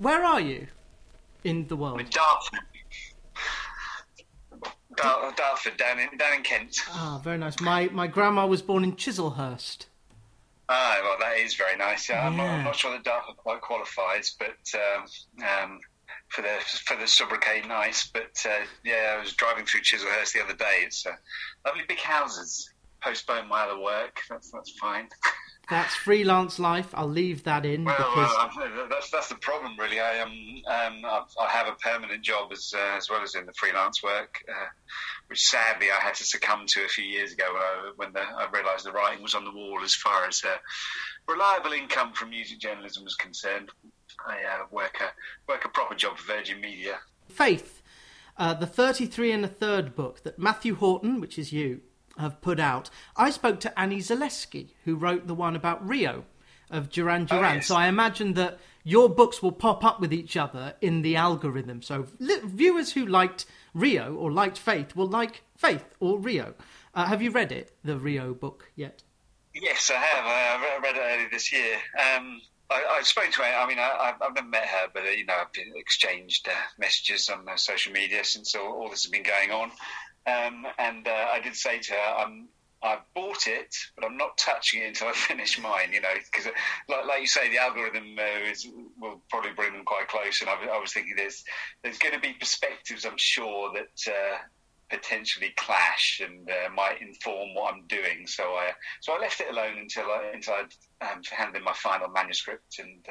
Where are you in the world? In Dartford, down in Kent. Ah, very nice. My grandma was born in Chiselhurst. Ah, well, that is very nice. Yeah, yeah. I'm not sure that Dartford quite qualifies, but for the sobriquet, nice. But I was driving through Chiselhurst the other day. It's lovely big houses. Postpone my other work. That's fine. That's freelance life. I'll leave that in. Well, because... that's the problem, really. I I have a permanent job as well as in the freelance work, which sadly I had to succumb to a few years ago when I realised the writing was on the wall as far as reliable income from music journalism was concerned. I work a proper job for Virgin Media. Faith, the 33 and a Third book that Matthew Horton, which is you, have put out. I spoke to Annie Zaleski, who wrote the one about Rio of Duran Duran. Oh, yes. So I imagine that your books will pop up with each other in the algorithm. So viewers who liked Rio or liked Faith will like Faith or Rio. Have you read it, the Rio book, yet? Yes, I have. I read it earlier this year. I spoke to her. I mean, I've never met her, but I've been exchanged messages on social media since all this has been going on. And I did say to her, I've bought it, but I'm not touching it until I finish mine, because like you say, the algorithm will probably bring them quite close. And I was thinking there's going to be perspectives, I'm sure, that potentially clash and might inform what I'm doing. So I left it alone until I'd handed in my final manuscript and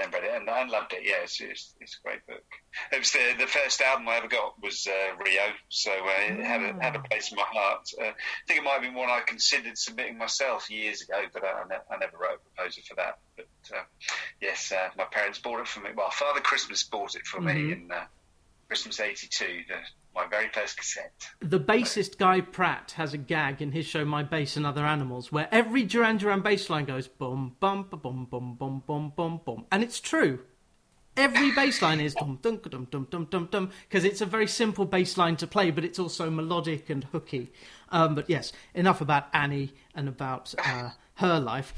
then read it and loved it. Yeah, it's a great book. It was the first album I ever got was Rio, so it had a place in my heart. I think it might have been one I considered submitting myself years ago, but I never wrote a proposal for that. But yes, my parents bought it for me. Well, Father Christmas bought it for me in Christmas '82, my very first cassette. The bassist Guy Pratt has a gag in his show My Bass and Other Animals where every Duran Duran bass line goes bum bum bum bum bum bum bum bum, and it's true. Every bass line is dum dum dum dum dum dum dum, because it's a very simple bass line to play, but it's also melodic and hooky. But yes, enough about Annie and about her life.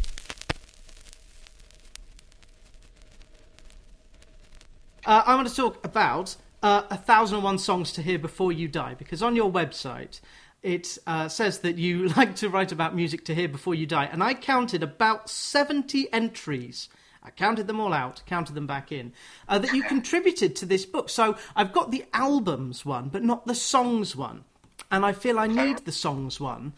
I want to talk about 1001 Songs to Hear Before You Die, because on your website it says that you like to write about music to hear before you die, and I counted about 70 entries. I counted them all out, counted them back in, that you contributed to this book. So I've got the albums one, but not the songs one, and I feel I need the songs one,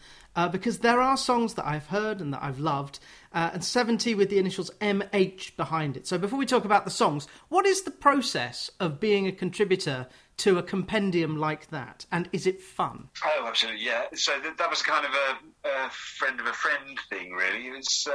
because there are songs that I've heard and that I've loved, and 70 with the initials MH behind it. So before we talk about the songs, what is the process of being a contributor to a compendium like that? And is it fun? Oh, absolutely, yeah. So that was kind of a friend of a friend thing, really. It was so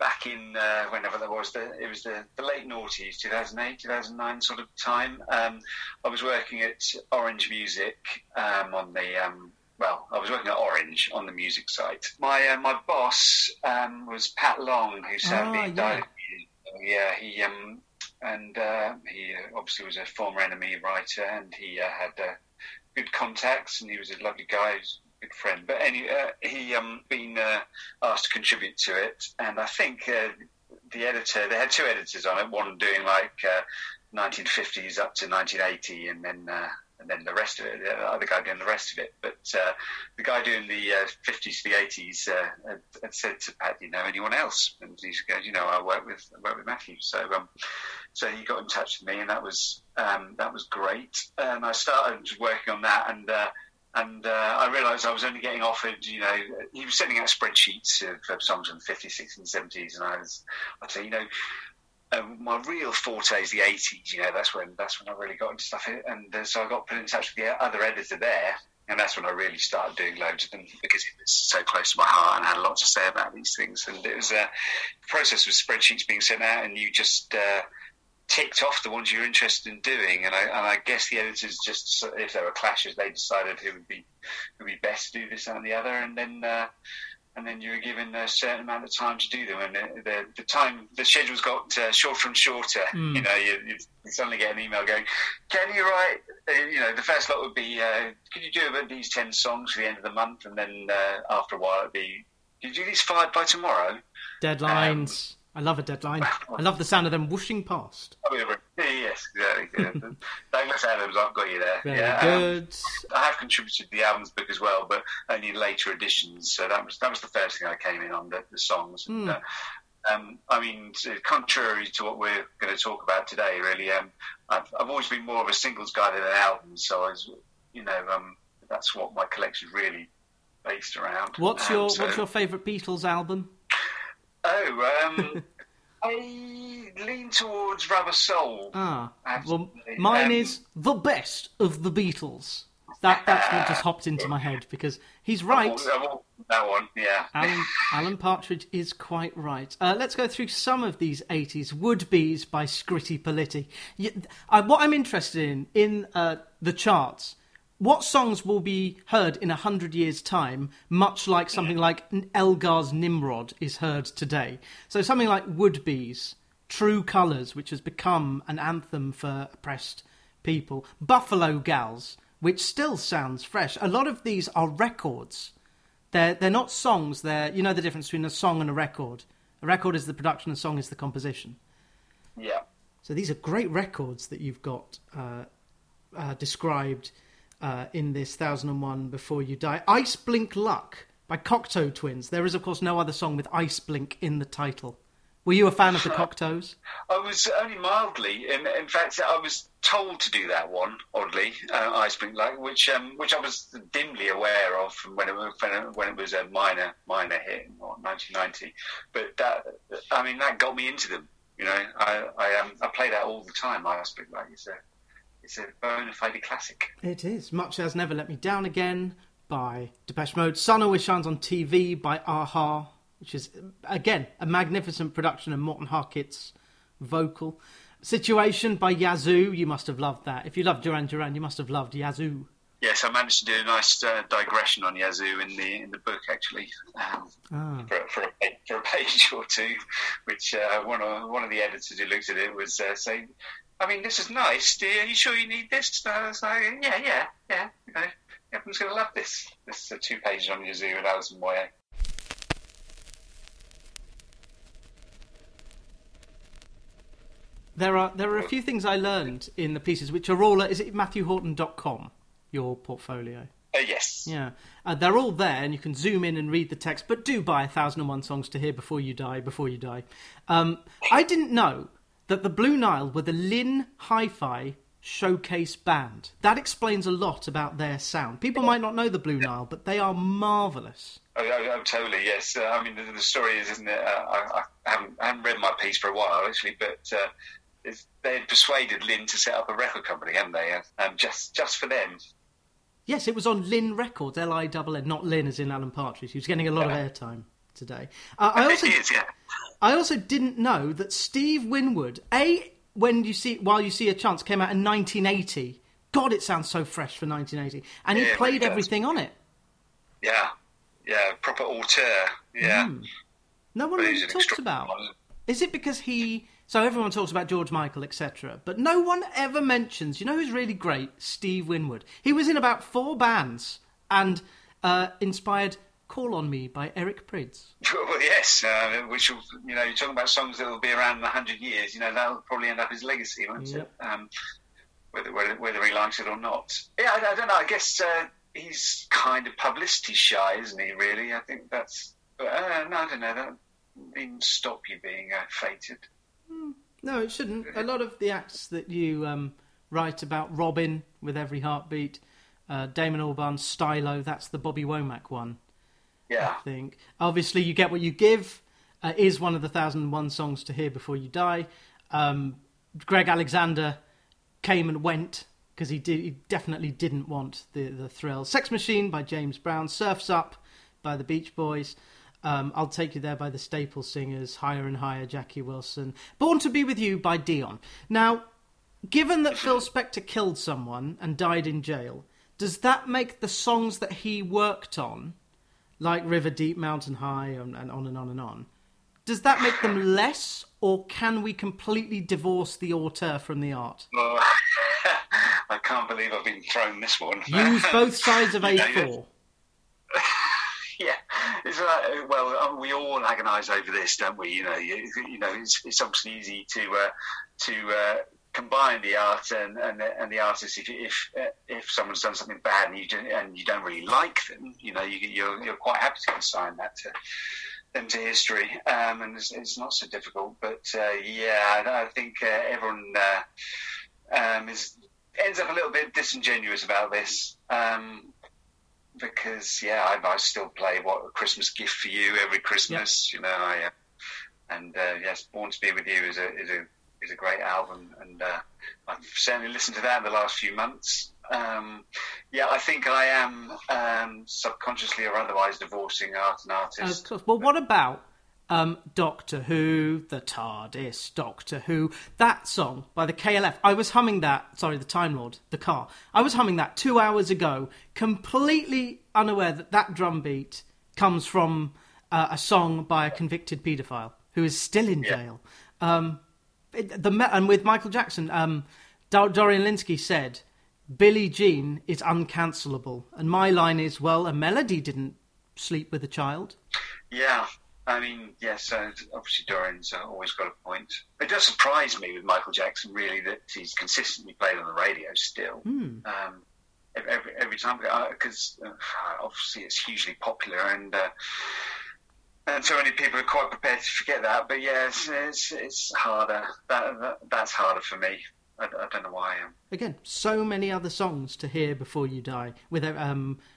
back in whenever that was, it was the late noughties, 2008, 2009 sort of time. I was working at Orange Music I was working at Orange on the music site. My my boss was Pat Long, who sadly died. Yeah, he obviously was a former NME writer, and he had good contacts, and he was a lovely guy, a good friend. But anyway, he been asked to contribute to it, and I think the editor. They had two editors on it, one doing like 1950s up to 1980, and then. And then the rest of it, the other guy doing the rest of it. But the guy doing the 50s to the 80s had said to Pat, "Do you know anyone else?" And he goes, "I work with Matthew." So, so he got in touch with me, and that was great. And I started working on that, and I realised I was only getting offered, he was sending out spreadsheets of songs from the 50s, 60s, and 70s, and I'd say, my real forte is the 80s, that's when I really got into stuff. And so I got put in touch with the other editor there, and that's when I really started doing loads of them, because it was so close to my heart and I had a lot to say about these things. And it was a process of spreadsheets being sent out, and you just ticked off the ones you're interested in doing. And I guess the editors just, if there were clashes, they decided who would be best to do this and the other. And then you were given a certain amount of time to do them, and the schedules got shorter and shorter. Mm. You suddenly get an email going, "Can you write?" The first lot would be, "Could you do about these 10 songs for the end of the month?" And then after a while, it'd be, "Could you do these 5 by tomorrow?" Deadlines. I love a deadline. I love the sound of them whooshing past. Yes, exactly. Yeah. Douglas Adams, I've got you there. Very good. I have contributed to the albums book as well, but only later editions. So that was the first thing I came in on, the songs. And, I mean, contrary to what we're going to talk about today, really, I've always been more of a singles guy than an album. So, that's what my collection's really based around. What's your favourite Beatles album? I lean towards Rubber Soul. Mine is The Best of the Beatles. That's what just hopped into my head, because he's right. I'm all that one, yeah. Alan Partridge is quite right. Let's go through some of these 80s would-be's by Scritti Politti. What I'm interested in the charts, what songs will be heard in 100 years' time, much like something like Elgar's Nimrod is heard today? So something like Would-Be's, True Colours, which has become an anthem for oppressed people, Buffalo Gals, which still sounds fresh. A lot of these are records. They're not songs. You know the difference between a song and a record. A record is the production, a song is the composition. Yeah. So these are great records that you've got described in this 1001 Before You Die. Ice Blink Luck by Cocteau Twins. There is, of course, no other song with Ice Blink in the title. Were you a fan of the Cocteaus? I was only mildly. In fact, I was told to do that one, oddly, Ice Blink Luck, which I was dimly aware of from when it was a minor hit in 1990. But that got me into them. You know, I play that all the time. Ice Blink Luck, it's a bona fide classic. It is. Much As Never Let Me Down Again by Depeche Mode. Sun Always Shines on TV by A-ha, which is, again, a magnificent production of Morton Harkett's vocal. Situation by Yazoo, you must have loved that. If you loved Duran Duran, you must have loved Yazoo. Yes, I managed to do a nice digression on Yazoo in the book, actually, for a page or two, which one of the editors who looked at it was saying, I mean, this is nice, dear, are you sure you need this? And I was like, yeah, you know, everyone's going to love this. This is 2 pages on Yazoo with Alison Moyet. There are a few things I learned in the pieces, which are all... Is it MatthewHorton.com, your portfolio? Yes. Yeah. They're all there, and you can zoom in and read the text, but do buy 1001 Songs to Hear Before You Die. I didn't know that the Blue Nile were the Linn Hi-Fi showcase band. That explains a lot about their sound. People might not know the Blue Nile, but they are marvellous. Oh, totally, yes. I mean, the story is, isn't it? I haven't read my piece for a while, actually, but... They had persuaded Linn to set up a record company, hadn't they? Just for them. Yes, it was on Linn Records, Linn, not Linn as in Alan Partridge. He was getting a lot of airtime today. I also didn't know that Steve Winwood, While You See a Chance, came out in 1980. God, it sounds so fresh for 1980. And he played everything on it. Yeah. Yeah, proper auteur. Yeah. No one really talks about. Is it because he... So everyone talks about George Michael, etc. But no one ever mentions, you know who's really great? Steve Winwood. He was in about 4 bands and inspired Call On Me by Eric Prydz. Well, yes, which, you know, you're talking about songs that will be around in 100 years. You know, that'll probably end up his legacy, won't it? Whether he likes it or not. Yeah, I don't know. I guess he's kind of publicity shy, isn't he, really? I think that's... no, I don't know. That didn't stop you being fated. No, it shouldn't. A lot of the acts that you write about, Robin, With Every Heartbeat, Damon Albarn, Stylo, that's the Bobby Womack one, I think. Obviously, You Get What You Give is one of the 1001 Songs to Hear Before You Die. Greg Alexander came and went because he definitely didn't want the thrill. Sex Machine by James Brown, Surf's Up by the Beach Boys, I'll Take You There by the Staple Singers, Higher and Higher, Jackie Wilson, Born to Be With You by Dion. Now, given that Phil Spector killed someone and died in jail, does that make the songs that he worked on, like River Deep, Mountain High, and on and on and on, does that make them less, or can we completely divorce the auteur from the art? I can't believe I've been thrown this one. Use both sides of A4. Yeah, it's like, well, we all agonise over this, don't we? You know, it's obviously easy to combine the art and the artist. If someone's done something bad and you don't really like them, you know, you're quite happy to consign that to history, and it's not so difficult. But I think everyone ends up a little bit disingenuous about this. Because I still play "What a Christmas Gift for You" every Christmas, yep. You know. And "Born to Be with You" is a great album, and I've certainly listened to that in the last few months. I think I am subconsciously or otherwise divorcing art and artists. Of course. Well, what about Doctor Who, the TARDIS, Doctor Who? That song by the KLF, I was humming that, the Time Lord, the car. I was humming that 2 hours ago, completely unaware that drum beat comes from a song by a convicted paedophile who is still in jail. And with Michael Jackson, Dorian Linsky said, "Billie Jean is uncancelable." And my line is, well, a melody didn't sleep with a child. Yeah. I mean, yes, obviously Dorian's always got a point. It does surprise me with Michael Jackson, really, that he's consistently played on the radio still. Mm. Every time, because obviously it's hugely popular, and so many people are quite prepared to forget that. But yes, it's harder. That's harder for me. I don't know why I am. Again, so many other songs to hear before you die. With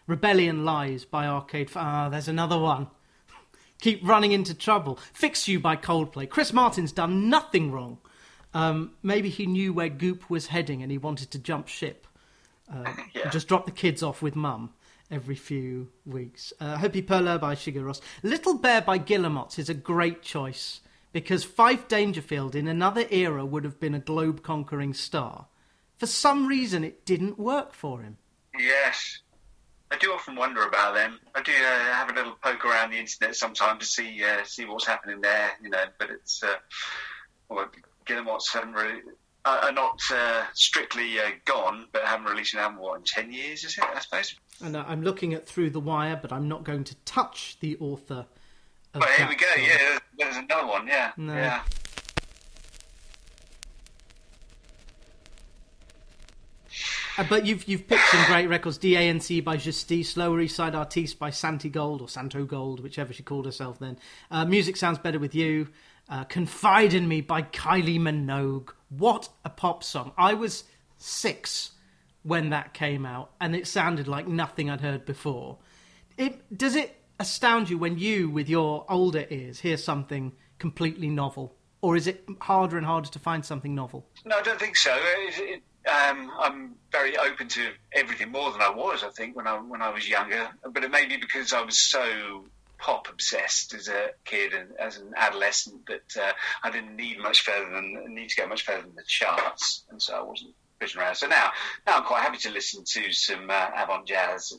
"Rebellion Lies" by Arcade Fire. There's another one. "Keep Running Into Trouble." "Fix You" by Coldplay. Chris Martin's done nothing wrong. Maybe he knew where Goop was heading and he wanted to jump ship. And just drop the kids off with mum every few weeks. "Hopi Perla" by Sigur Rós. "Little Bear" by Guillemots is a great choice because Fife Dangerfield in another era would have been a globe-conquering star. For some reason, it didn't work for him. Yes. I do often wonder about them. I do have a little poke around the internet sometimes to see what's happening there, you know. But it's Guillemots haven't really are not strictly gone, but haven't released an album in 10 years, is it? I suppose. And I'm looking at Through the Wire, but I'm not going to touch the author. Well, here we go. Song. Yeah, there's another one. Yeah, no. Yeah. But you've picked some great records. DANC by Justice, Lower East Side Artiste by Santi Gold, or Santo Gold, whichever she called herself then. "Music Sounds Better With You." "Confide in Me" by Kylie Minogue. What a pop song. I was 6 when that came out, and it sounded like nothing I'd heard before. Does it astound you when you, with your older ears, hear something completely novel? Or is it harder and harder to find something novel? No, I don't think so. I'm very open to everything more than I was, I think, when I was younger. But it may be because I was so pop obsessed as a kid and as an adolescent that I didn't need to go much further than the charts, and so I wasn't pushing around. So now I'm quite happy to listen to some avant jazz,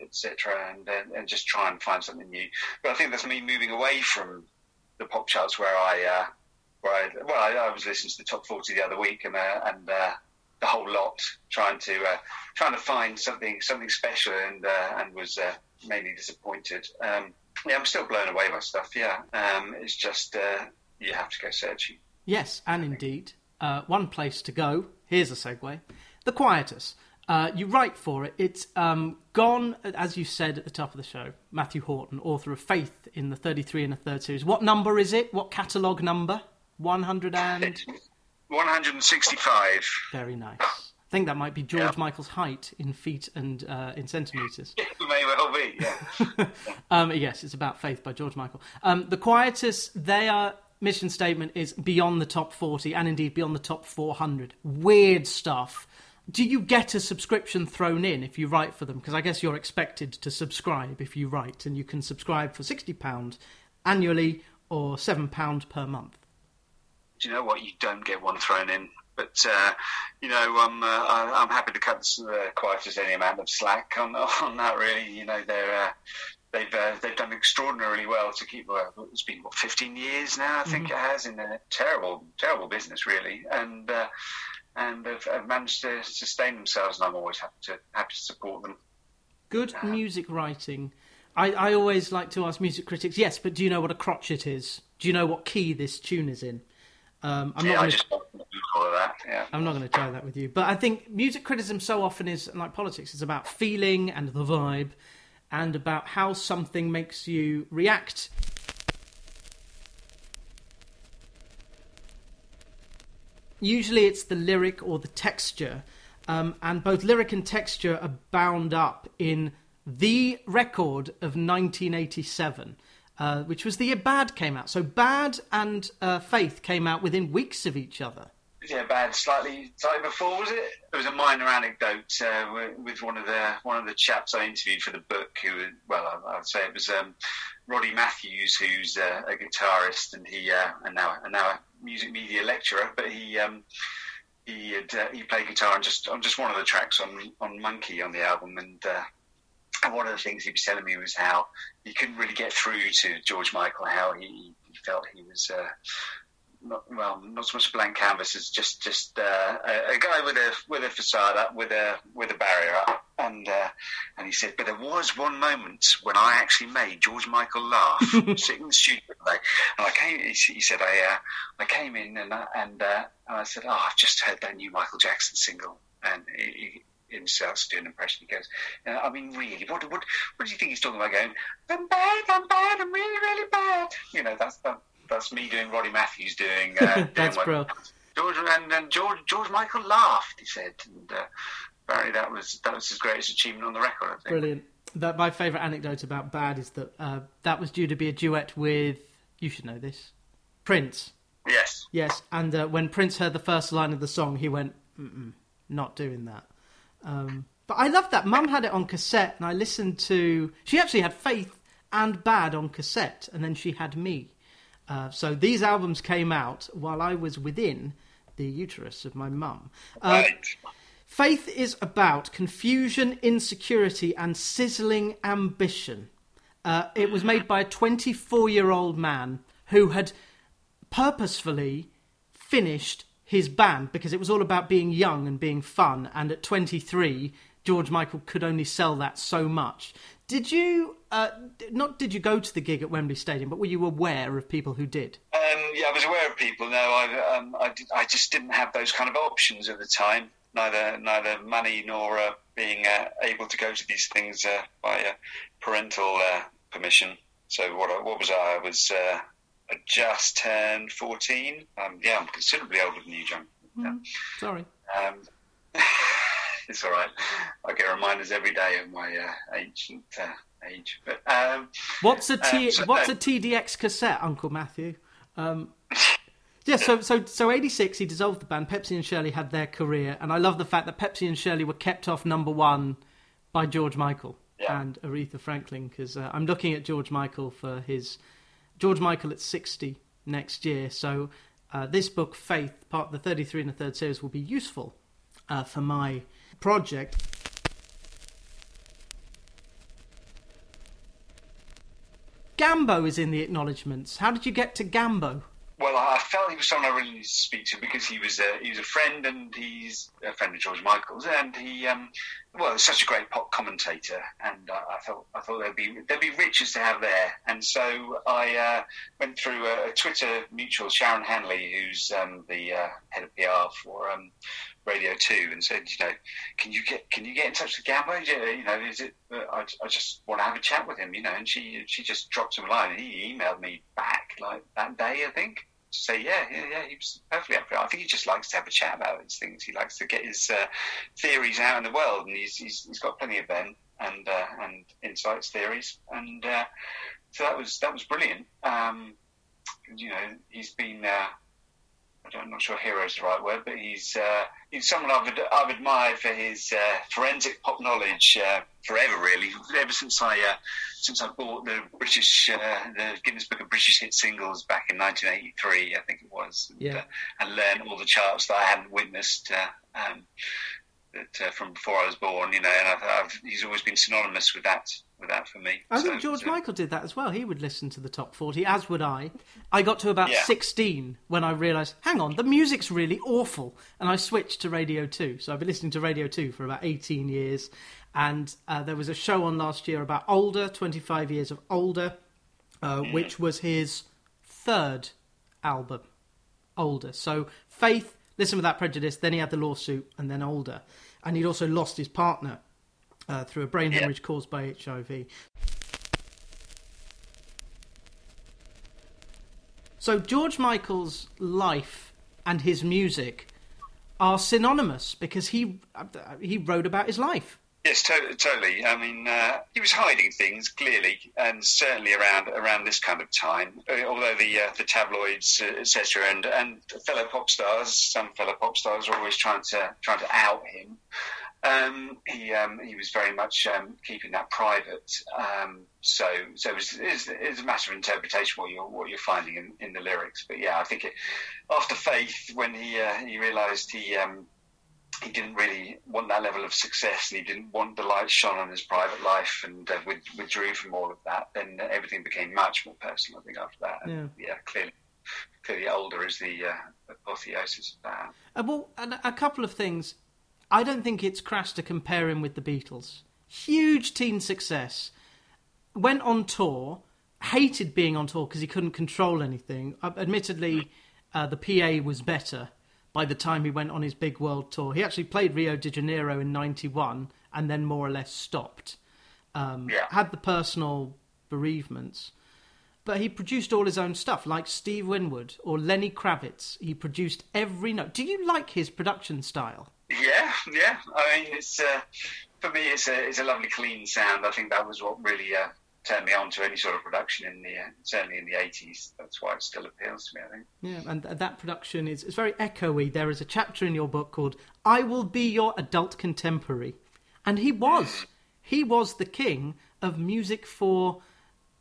etc., and just try and find something new. But I think that's me moving away from the pop charts, where I was listening to the top 40 the other week, and the whole lot, trying to find something special, and was mainly disappointed. I'm still blown away by stuff. Yeah, it's just you have to go searching. Yes, and indeed, one place to go. Here's a segue: The Quietus. You write for it. It's gone, as you said at the top of the show. Matthew Horton, author of Faith in the 33 and a Third series. What number is it? What catalogue number? 165. Very nice. I think that might be George Michael's height in feet and in centimetres. It may well be, yeah. Yes, it's about Faith by George Michael. The Quietus, their mission statement is beyond the top 40 and indeed beyond the top 400. Weird stuff. Do you get a subscription thrown in if you write for them? Because I guess you're expected to subscribe if you write, and you can subscribe for £60 annually or £7 per month. Do you know what? You don't get one thrown in. But, I'm happy to cut the Quietus any amount of slack on that, really. You know, they've done extraordinarily well to keep, it's been, 15 years now, I think it has, in a terrible, terrible business, really. And they've managed to sustain themselves, and I'm always happy to support them. Good music writing. I always like to ask music critics, yes, but do you know what a crotchet is? Do you know what key this tune is in? I'm not going to try that with you. But I think music criticism so often is, like politics, is about feeling and the vibe and about how something makes you react. Usually it's the lyric or the texture. And both lyric and texture are bound up in the record of 1987, which was the year Bad came out. So Bad and Faith came out within weeks of each other. Yeah, Bad slightly before, was it? There was a minor anecdote with one of the chaps I interviewed for the book. I'd say it was Roddy Matthews, who's a guitarist, and he and now a music media lecturer, but he. He played guitar on just one of the tracks on Monkey on the album, and one of the things he was telling me was how he couldn't really get through to George Michael, how he felt he was not so much a blank canvas as just a guy with a facade up, with a barrier up, and he said, but there was one moment when I actually made George Michael laugh sitting in the studio, and I came. He said, I came in and I said, I've just heard that new Michael Jackson single, and he himself doing an impression. He goes, I mean, really, what do you think he's talking about? Going, I'm bad, I'm really, really bad. You know, that's me doing Roddy Matthews doing. That's bro. George Michael laughed. He said, and apparently that was his greatest achievement on the record. I think. Brilliant. That my favourite anecdote about Bad is that that was due to be a duet with. You should know this, Prince. Yes. And when Prince heard the first line of the song, he went, "Not doing that." But I love that. Mum had it on cassette, and I listened to. She actually had Faith and Bad on cassette, and then she had me. So these albums came out while I was within the uterus of my mum. Right. Faith is about confusion, insecurity, and sizzling ambition. It was made by a 24-year-old man who had purposefully finished his band because it was all about being young and being fun. And at 23, George Michael could only sell that so much. Did you, did you go to the gig at Wembley Stadium, but were you aware of people who did? I was aware of people. No, I just didn't have those kind of options at the time. Neither money nor being able to go to these things by parental permission. So what was I? I was just turned 14. I'm considerably older than you, John. Yeah. Sorry. It's all right. I get reminders every day of my ancient age. But what's a TDX cassette, Uncle Matthew? Yeah, so 86, he dissolved the band. Pepsi and Shirley had their career, and I love the fact that Pepsi and Shirley were kept off number one by George Michael and Aretha Franklin, because I'm looking at George Michael for his George Michael at 60 next year. So this book, Faith, part of the 33 and a Third series, will be useful for my project. Gambo is in the acknowledgements. How did you get to Gambo? Well, I felt he was someone I really needed to speak to because he was a friend, and he's a friend of George Michael's, and he was such a great pop commentator, and I thought they'd be riches to have there, and so I went through a Twitter mutual, Sharon Hanley, who's the head of PR for Radio 2, and said, you know, can you get in touch with Gambo? You know, is it? I just want to have a chat with him, you know. And she just dropped him a line, and he emailed me back like that day, I think. To say, yeah, he was perfectly up for it. I think he just likes to have a chat about his things. He likes to get his theories out in the world, and he's got plenty of them and insights theories, and so that was brilliant. You know, he's been I'm not sure "hero" is the right word, but he's someone I've admired for his forensic pop knowledge forever, really. Ever since I bought the Guinness Book of British Hit Singles back in 1983, I think it was, and learned all the charts that I hadn't witnessed from before I was born. You know, and he's always been synonymous with that with that for me. I think George Michael did that as well. He would listen to the top 40, as would I. I got to about 16 when I realised, hang on, the music's really awful. And I switched to Radio 2. So I've been listening to Radio 2 for about 18 years. And there was a show on last year about Older, 25 Years of Older, which was his third album, Older. So Faith, Listen Without Prejudice, then he had the lawsuit, and then Older. And he'd also lost his partner through a brain hemorrhage caused by HIV. So George Michael's life and his music are synonymous because he wrote about his life. Yes, totally. I mean, he was hiding things, clearly, and certainly around this kind of time. Although the tabloids, etc., and some fellow pop stars, were always trying to out him. He was very much keeping that private. So it's a matter of interpretation what you're finding in the lyrics. But yeah, I think after Faith, when he realised he didn't really want that level of success, and he didn't want the light shone on his private life, and withdrew from all of that. Then everything became much more personal, I think, after that. And clearly Older is the apotheosis of that. Well, a couple of things. I don't think it's crass to compare him with the Beatles. Huge teen success. Went on tour. Hated being on tour because he couldn't control anything. Admittedly, the PA was better by the time he went on his big world tour. He actually played Rio de Janeiro in 91 and then more or less stopped. Had the personal bereavements. But he produced all his own stuff, like Steve Winwood or Lenny Kravitz. He produced every note. Do you like his production style? Yeah. I mean, it's for me, it's a lovely clean sound. I think that was what really turned me on to any sort of production certainly in the 80s. That's why it still appeals to me, I think. Yeah, and that production is very echoey. There is a chapter in your book called "I Will Be Your Adult Contemporary," and he was the king of music for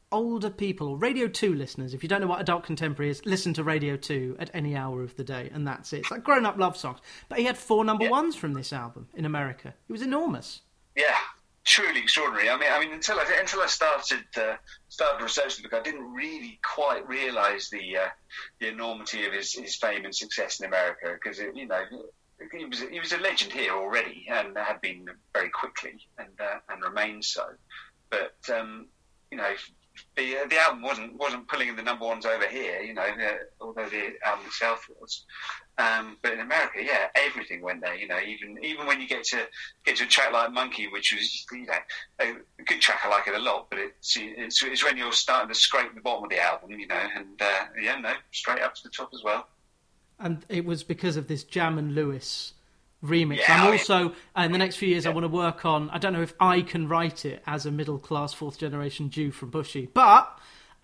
older people, Radio 2 listeners. If you don't know what adult contemporary is, listen to Radio 2 at any hour of the day, and that's it. It's like grown-up love songs. But he had 4 number ones from this album in America. It was enormous. Yeah, truly extraordinary. I mean, until I started researching the book, I didn't really quite realise the enormity of his fame and success in America, because he was a legend here already, and had been very quickly, and remains so. But The album wasn't pulling in the number ones over here, although the album itself was. But in America, everything went there. Even when you get to a track like Monkey, which was a good track, I like it a lot. But it's when you're starting to scrape the bottom of the album, and straight up to the top as well. And it was because of this Jam and Lewis remix. In the next few years, I want to work on, I don't know if I can write it as a middle-class fourth-generation Jew from Bushy, but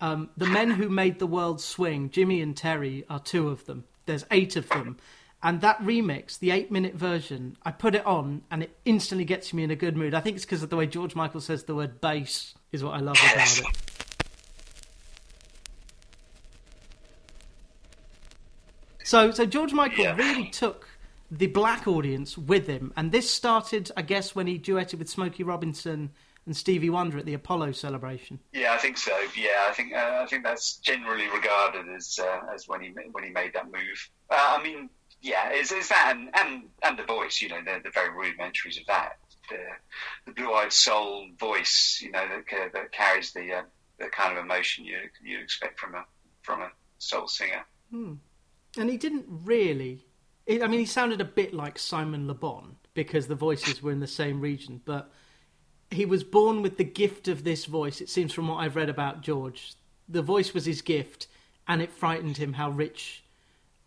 the men who made the world swing, Jimmy and Terry, are 2 of them. There's 8 of them. And that remix, the 8-minute version, I put it on and it instantly gets me in a good mood. I think it's because of the way George Michael says the word bass is what I love about it. So George Michael really took the black audience with him, and this started, I guess, when he duetted with Smokey Robinson and Stevie Wonder at the Apollo celebration. Yeah, I think so. Yeah, I think that's generally regarded as when he made that move. It's that and the voice, the very rudimentaries of that, the blue-eyed soul voice, that carries the kind of emotion you expect from a soul singer. And he didn't really. I mean, he sounded a bit like Simon Le Bon because the voices were in the same region, but he was born with the gift of this voice. It seems from what I've read about George, the voice was his gift, and it frightened him how rich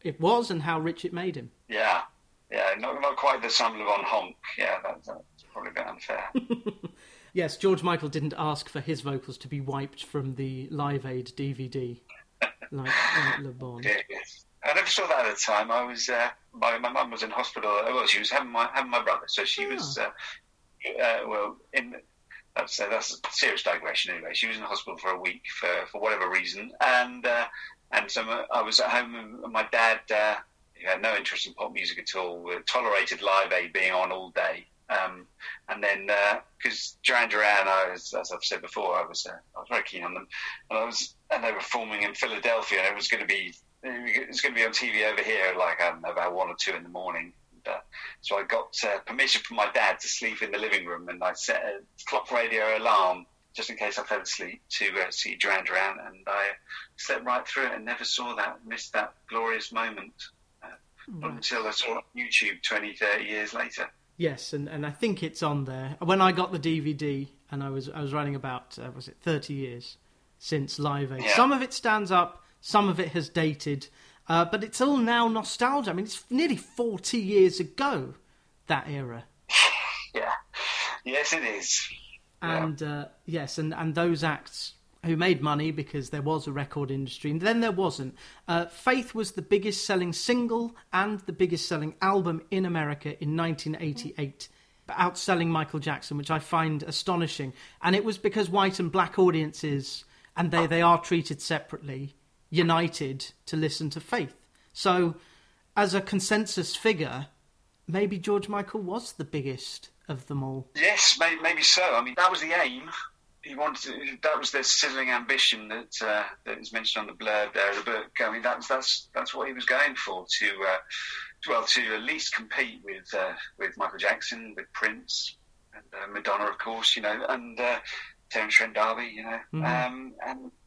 it was and how rich it made him. Yeah, not quite the Simon Le Bon honk. Yeah, that's probably a bit unfair. Yes, George Michael didn't ask for his vocals to be wiped from the Live Aid DVD like Le Bon. Yes. I never saw that at the time. I was my mum was in hospital. Well, she was having my brother, so she was that's a serious digression. Anyway, she was in hospital for a week for whatever reason, and so I was at home, and my dad, who had no interest in pop music at all, tolerated Live Aid being on all day, And then, because Duran Duran, as I've said before, I was very keen on them, and they were forming in Philadelphia, and it was going to be on TV over here, like I don't know, about 1 or 2 in the morning. So I got permission from my dad to sleep in the living room, and I set a clock radio alarm just in case I fell asleep to see Duran Duran, and I slept right through it and never missed that glorious moment. Not until I saw it on YouTube 20, 30 years later. Yes, and I think it's on there. When I got the DVD, and I was running about 30 years since Live Aid. Yeah. Some of it stands up, some of it has dated, but it's all now nostalgia. I mean, it's nearly 40 years ago, that era. Yeah, yes it is. And yeah. And those acts who made money because there was a record industry, and then there wasn't. Faith was the biggest selling single and the biggest selling album in America in 1988, outselling Michael Jackson, which I find astonishing. And it was because white and black audiences, and they are treated separately, united to listen to Faith. So as a consensus figure, maybe George Michael was the biggest of them all. Yes, maybe so. I mean, that was the aim. He that was their sizzling ambition that was mentioned on the blurb there of the book. I mean, that's what he was going for, to at least compete with Michael Jackson, with Prince, and Madonna, of course, and Terence Trent D'Arby, and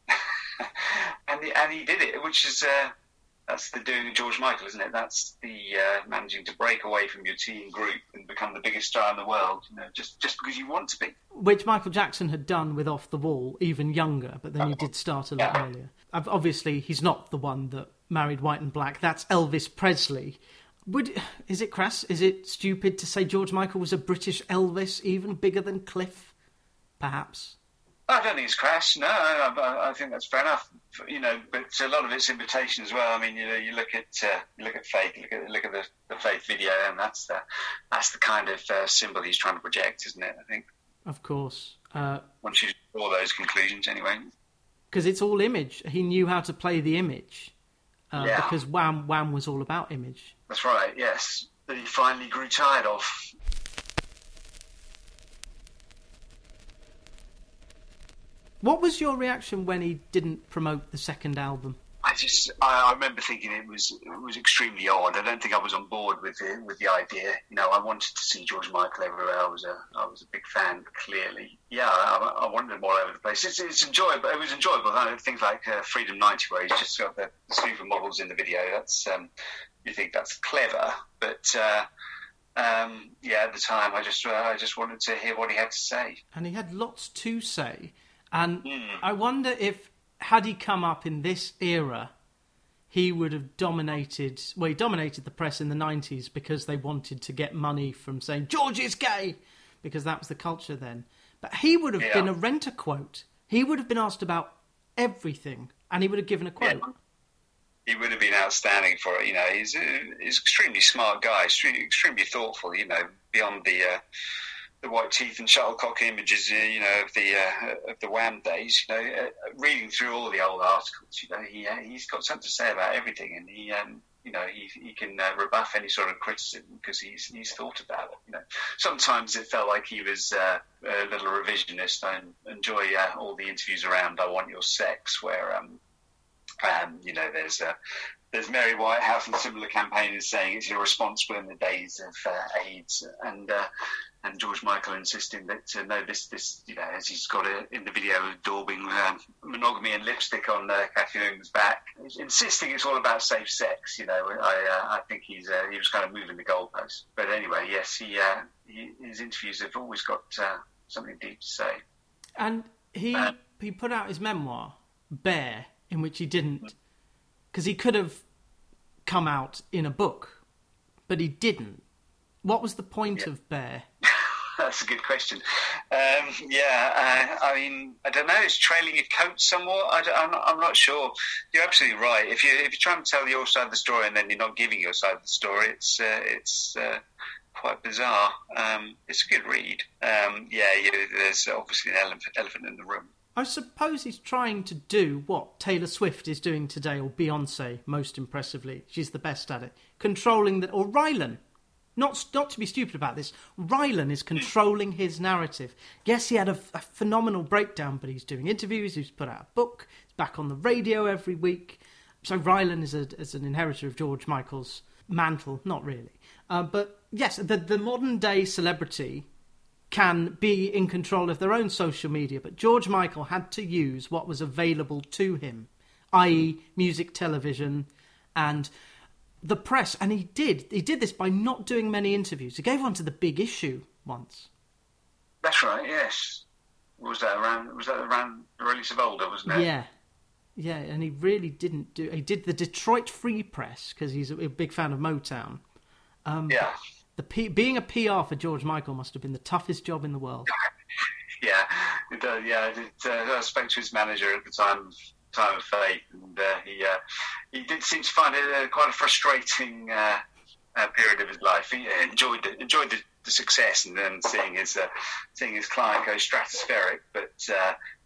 he did it, which is that's the doing of George Michael, isn't it? That's the managing to break away from your team group and become the biggest star in the world, just because you want to be. Which Michael Jackson had done with Off the Wall, even younger, but then he did start a lot earlier. Obviously, he's not the one that married white and black. That's Elvis Presley. Is it crass? Is it stupid to say George Michael was a British Elvis, even bigger than Cliff, perhaps? I don't think it's crass. No, I think that's fair enough. But a lot of it's invitation as well. I mean, you look at Faith, look at the Faith video, and that's the kind of symbol he's trying to project, isn't it? I think. Of course. Once you draw those conclusions, anyway. Because it's all image. He knew how to play the image. Yeah. Because Wham was all about image. That's right. Yes, that he finally grew tired of. What was your reaction when he didn't promote the second album? I remember thinking it was extremely odd. I don't think I was on board with the idea. I wanted to see George Michael everywhere. I was a big fan, clearly. Yeah, I wandered all over the place. It's enjoyable. It was enjoyable. Things like Freedom 90, where he's just got the supermodels in the video. That's you think that's clever, but. At the time, I just wanted to hear what he had to say, and he had lots to say. And I wonder if, had he come up in this era, he would have dominated... Well, he dominated the press in the 90s because they wanted to get money from saying, George is gay, because that was the culture then. But he would have been a rent-a-quote. He would have been asked about everything, and he would have given a quote. Yeah. He would have been outstanding for it. He's an extremely smart guy, extremely thoughtful, beyond the... the white teeth and shuttlecock images, of the Wham days. Reading through all the old articles, he's got something to say about everything, and he can rebuff any sort of criticism because he's thought about it. Sometimes it felt like he was a little revisionist. I enjoy all the interviews around "I Want Your Sex," where there's Mary Whitehouse and similar campaigners saying it's irresponsible in the days of AIDS, and George Michael insisting that as he's got it in the video of daubing monogamy and lipstick on Kathy Newman's back, insisting it's all about safe sex. I think he was kind of moving the goalposts. But anyway, yes, his interviews have always got something deep to say. And he put out his memoir Bear, in which he didn't. Because he could have come out in a book, but he didn't. What was the point of Bear? That's a good question. I don't know. It's trailing your coat somewhat. I'm not sure. You're absolutely right. If you're trying to tell your side of the story and then you're not giving your side of the story, it's quite bizarre. It's a good read. There's obviously an elephant in the room. I suppose he's trying to do what Taylor Swift is doing today, or Beyonce, most impressively. She's the best at it. Controlling that, or Rylan. Not to be stupid about this, Rylan is controlling his narrative. Yes, he had a phenomenal breakdown, but he's doing interviews, he's put out a book, he's back on the radio every week. So Rylan is an inheritor of George Michael's mantle, not really. But yes, the modern-day celebrity can be in control of their own social media, but George Michael had to use what was available to him, i.e. music, television, and the press, and he did this by not doing many interviews. He gave one to The Big Issue once. That's right, yes. Was that around the release of Older, wasn't it? Yeah, and he really didn't do... He did the Detroit Free Press, because he's a big fan of Motown. Yeah. Being a PR for George Michael must have been the toughest job in the world. I spoke to his manager at the time of Faith, and he did seem to find it quite a frustrating period of his life. He enjoyed the success, and then seeing his client go stratospheric, but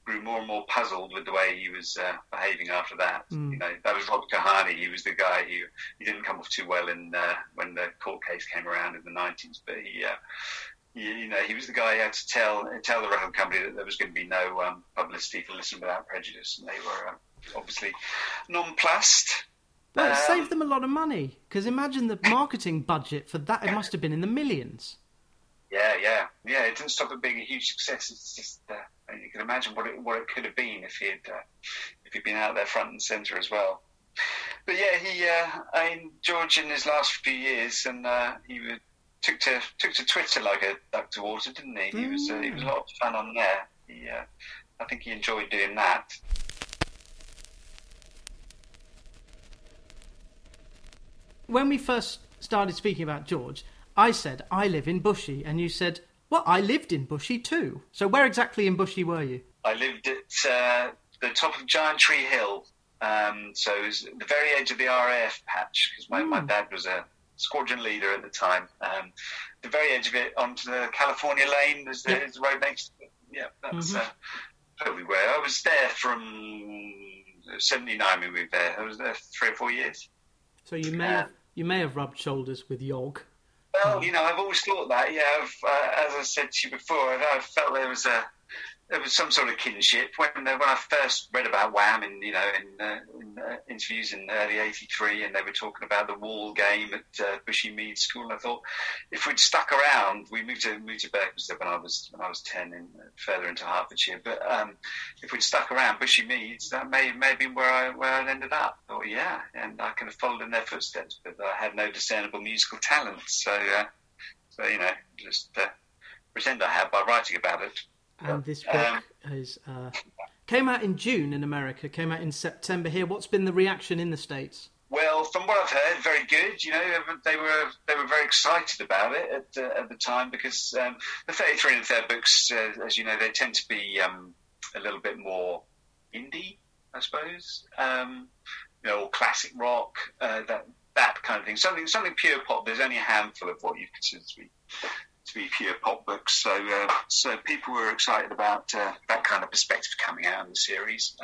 grew more and more puzzled with the way he was behaving after that. Mm. You know, that was Robert Kahani. He was the guy who he didn't come off too well in when the court case came around in the 90s, but he was the guy who had to tell the record company that there was going to be no publicity for Listen Without Prejudice, and they were obviously nonplussed. Well, it saved them a lot of money, because imagine the marketing budget for that. It must have been in the millions. Yeah. It didn't stop it being a huge success. It's just you can imagine what it could have been if he'd been out there front and centre as well. But yeah, George in his last few years, and he would. Took to Twitter like a duck to water, didn't he? He was a lot of fun on there. I think he enjoyed doing that. When we first started speaking about George, I said, I live in Bushey, and you said, well, I lived in Bushey too. So where exactly in Bushey were you? I lived at the top of Giant Tree Hill, so it was the very edge of the RAF patch, because my dad was a squadron leader at the time. The very edge of it, onto the California Lane, there's the road next to it. Yeah, that's where we were. I was there from 79 when we were there. I was there for 3 or 4 years. So you may have rubbed shoulders with Yog. Well, I've always thought that. Yeah, as I said to you before, I felt there was some sort of kinship. When I first read about Wham in interviews in early '83, and they were talking about the wall game at Bushey Mead School, and I thought if we'd stuck around, we moved to Berkhamsted when I was 10, and further into Hertfordshire. But if we'd stuck around Bushey Meads, that may have been where I ended up. Oh yeah, and I kind of followed in their footsteps, but I had no discernible musical talent. So just pretend I had by writing about it. And this book came out in June in America, came out in September here. What's been the reaction in the States? Well, from what I've heard, very good. They were very excited about it at the time, because the 33 and a Third books, as you know, they tend to be a little bit more indie, I suppose. Or classic rock, that kind of thing. Something pure pop. There's only a handful of what you consider to be pure pop books, so people were excited about that kind of perspective coming out in the series.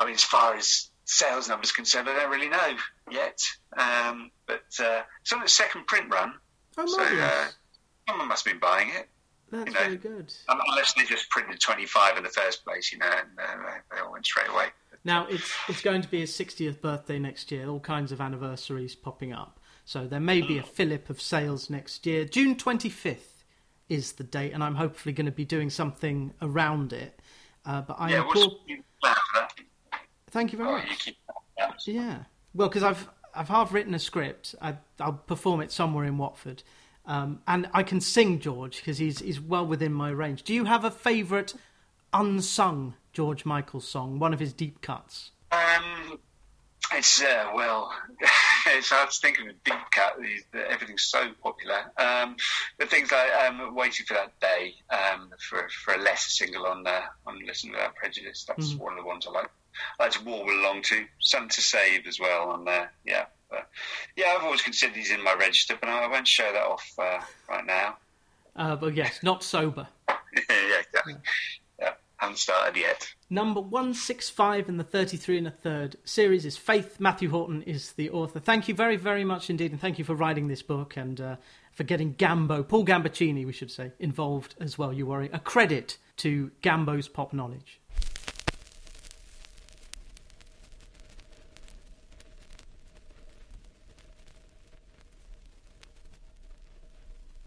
As far as sales numbers concerned, I don't really know yet, but it's on its second print run, someone must have been buying it. That's very good. Unless they just printed 25 in the first place, and they all went straight away. Now it's going to be his 60th birthday next year, all kinds of anniversaries popping up. So there may be a fillip of sales next year. June 25th is the date, and I'm hopefully going to be doing something around it. Thank you very much. You keep that. Yeah, well, because I've half written a script. I'll perform it somewhere in Watford, and I can sing George, because he's well within my range. Do you have a favourite unsung George Michael song? One of his deep cuts. It's it's hard to think of a deep cut. Everything's so popular. The things like "Waiting for That Day" for a lesser single on "Listen Without Prejudice." That's one of the ones I like. I like to warble along to. "Something to Save" as well on there. Yeah, I've always considered these in my register, but I won't show that off right now. But yes, not sober. Yeah, exactly. Yeah, haven't started yet. Number 165 in the 33 and a Third series is Faith. Matthew Horton is the author. Thank you very, very much indeed, and thank you for writing this book, and for getting Paul Gambaccini, we should say, involved as well. You worry, a credit to Gambo's pop knowledge.